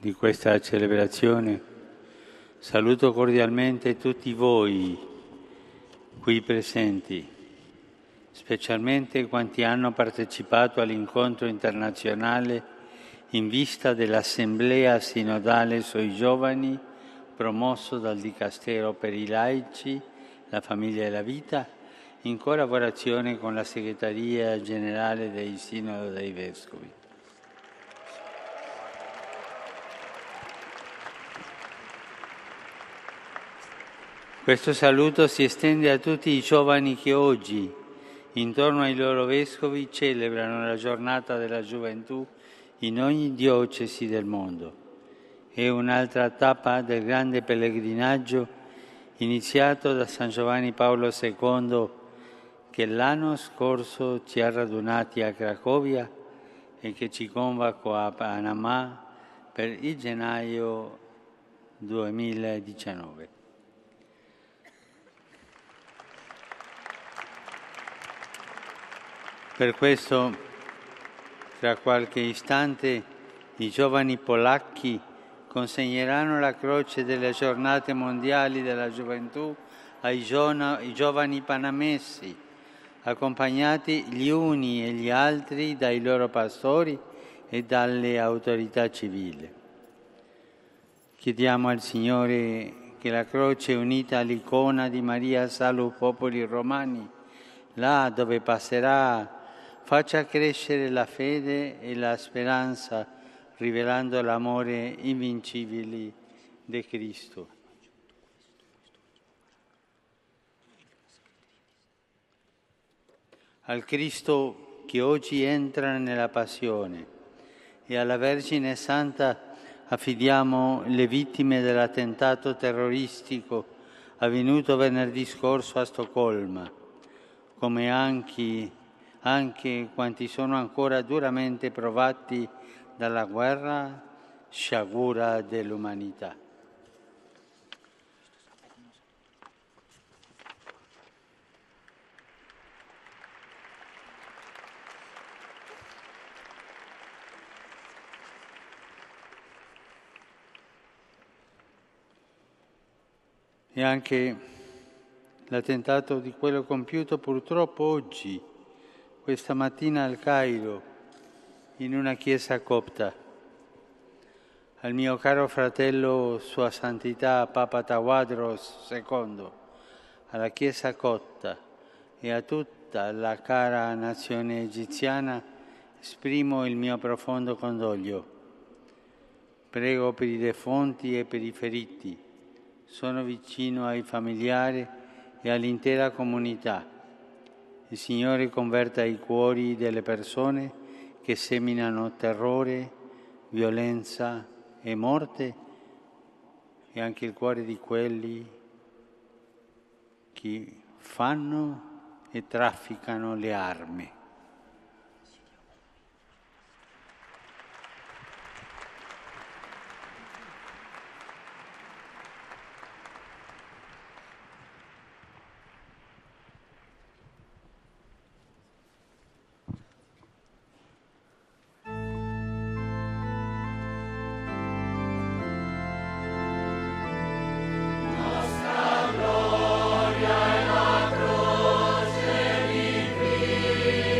di questa celebrazione. Saluto cordialmente tutti voi qui presenti, specialmente quanti hanno partecipato all'incontro internazionale in vista dell'Assemblea Sinodale sui Giovani promosso dal Dicastero per i Laici, la Famiglia e la Vita, in collaborazione con la Segreteria Generale del Sinodo dei Vescovi. Questo saluto si estende a tutti i giovani che oggi, intorno ai loro vescovi, celebrano la Giornata della Gioventù in ogni diocesi del mondo. È un'altra tappa del grande pellegrinaggio iniziato da San Giovanni Paolo II, che l'anno scorso ci ha radunati a Cracovia e che ci convoca a Panama per il gennaio 2019. Per questo, tra qualche istante, i giovani polacchi consegneranno la croce delle Giornate Mondiali della Gioventù ai giovani panamesi, accompagnati gli uni e gli altri dai loro pastori e dalle autorità civili. Chiediamo al Signore che la croce unita all'icona di Maria Salus Populi Romani, là dove passerà, faccia crescere la fede e la speranza, rivelando l'amore invincibile di Cristo. Al Cristo che oggi entra nella passione e alla Vergine Santa affidiamo le vittime dell'attentato terroristico avvenuto venerdì scorso a Stoccolma, come anche quanti sono ancora duramente provati dalla guerra sciagura dell'umanità. E anche l'attentato di quello compiuto purtroppo oggi, questa mattina al Cairo, in una chiesa copta. Al mio caro fratello, Sua Santità Papa Tawadros II, alla chiesa copta e a tutta la cara nazione egiziana esprimo il mio profondo cordoglio. Prego per i defunti e per i feriti. Sono vicino ai familiari e all'intera comunità. Il Signore converta i cuori delle persone che seminano terrore, violenza e morte, e anche il cuore di quelli che fanno e trafficano le armi. Gloria e la croce di Cristo.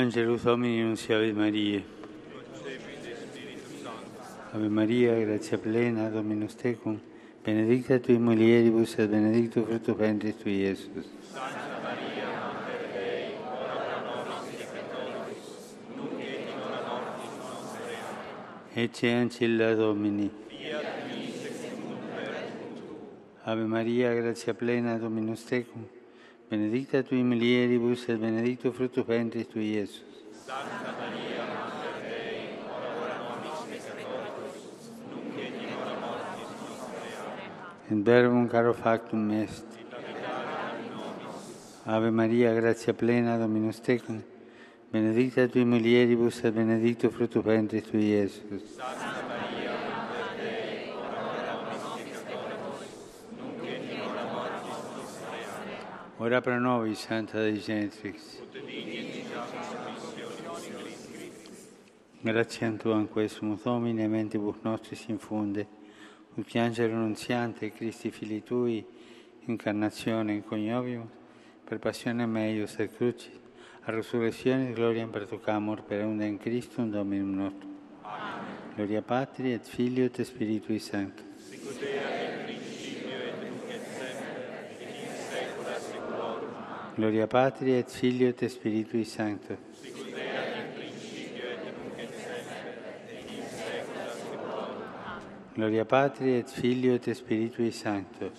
Angelus Domini Nunciavit Mariae. Ave Maria, grazia plena, Dominus tecum, benedicta tui mulieribus et benedictus fructus ventris tui, Iesus. Santa Maria, Mater Dei, ora pro nobis peccatoribus, nunc et in hora mortis nostre. Ecce ancilla Domini. Fiat mi secundum verbum. Ave Maria, grazia plena, Dominus tecum, benedicta tui mulieribus et benedictus fructus ventris tui, Iesus. Santa Maria, Mater Dei, ora pro nobis peccatoribus, nunc et in hora mortis nostre. Et verbum caro factum est. Ave Maria, grazia plena, Dominus tecum, benedicta tui mulieribus et benedictus fructus ventris tui, Iesus. Santa Maria, Mater Dei, ora pro nobis peccatoribus, nunc et in hora mortis nostre. Ora pro nobis, Santa Dei Gentrix. Grazie a Tua, in questo mutomine, mentibus nostris infunde, un piangere annunziante, Cristi fili Tui, incarnazione in cognovium, per passione meius et crucis, a resurrezione gloria perducamur, per unde in Cristo un Dominum nostrum. Gloria Patri et Filio et Spiritui Sancto. Gloria Patri et Filio et Spiritui Sancto. Gloria Patri et Filio et Spiritui Sancto.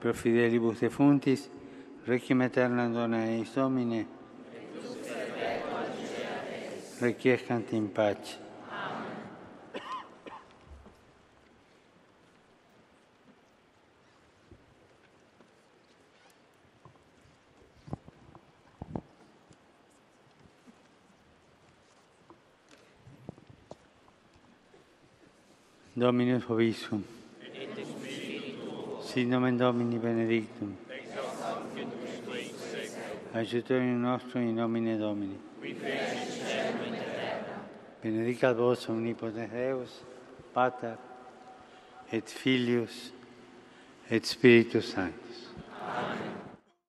Pro fidelibus defuntis, requiem aeternam dona eis Domine, requiescant in pace. Dominus vobiscum. Et spiritu. Sit nomen Domini benedictum. Ex hoc et usque in seculum. Aiutorium nostrum in nomine Domini. Qui feci caelum et terra. Benedicat vos omnipotens Deus, Pater et Filius et Spiritus Sanctus.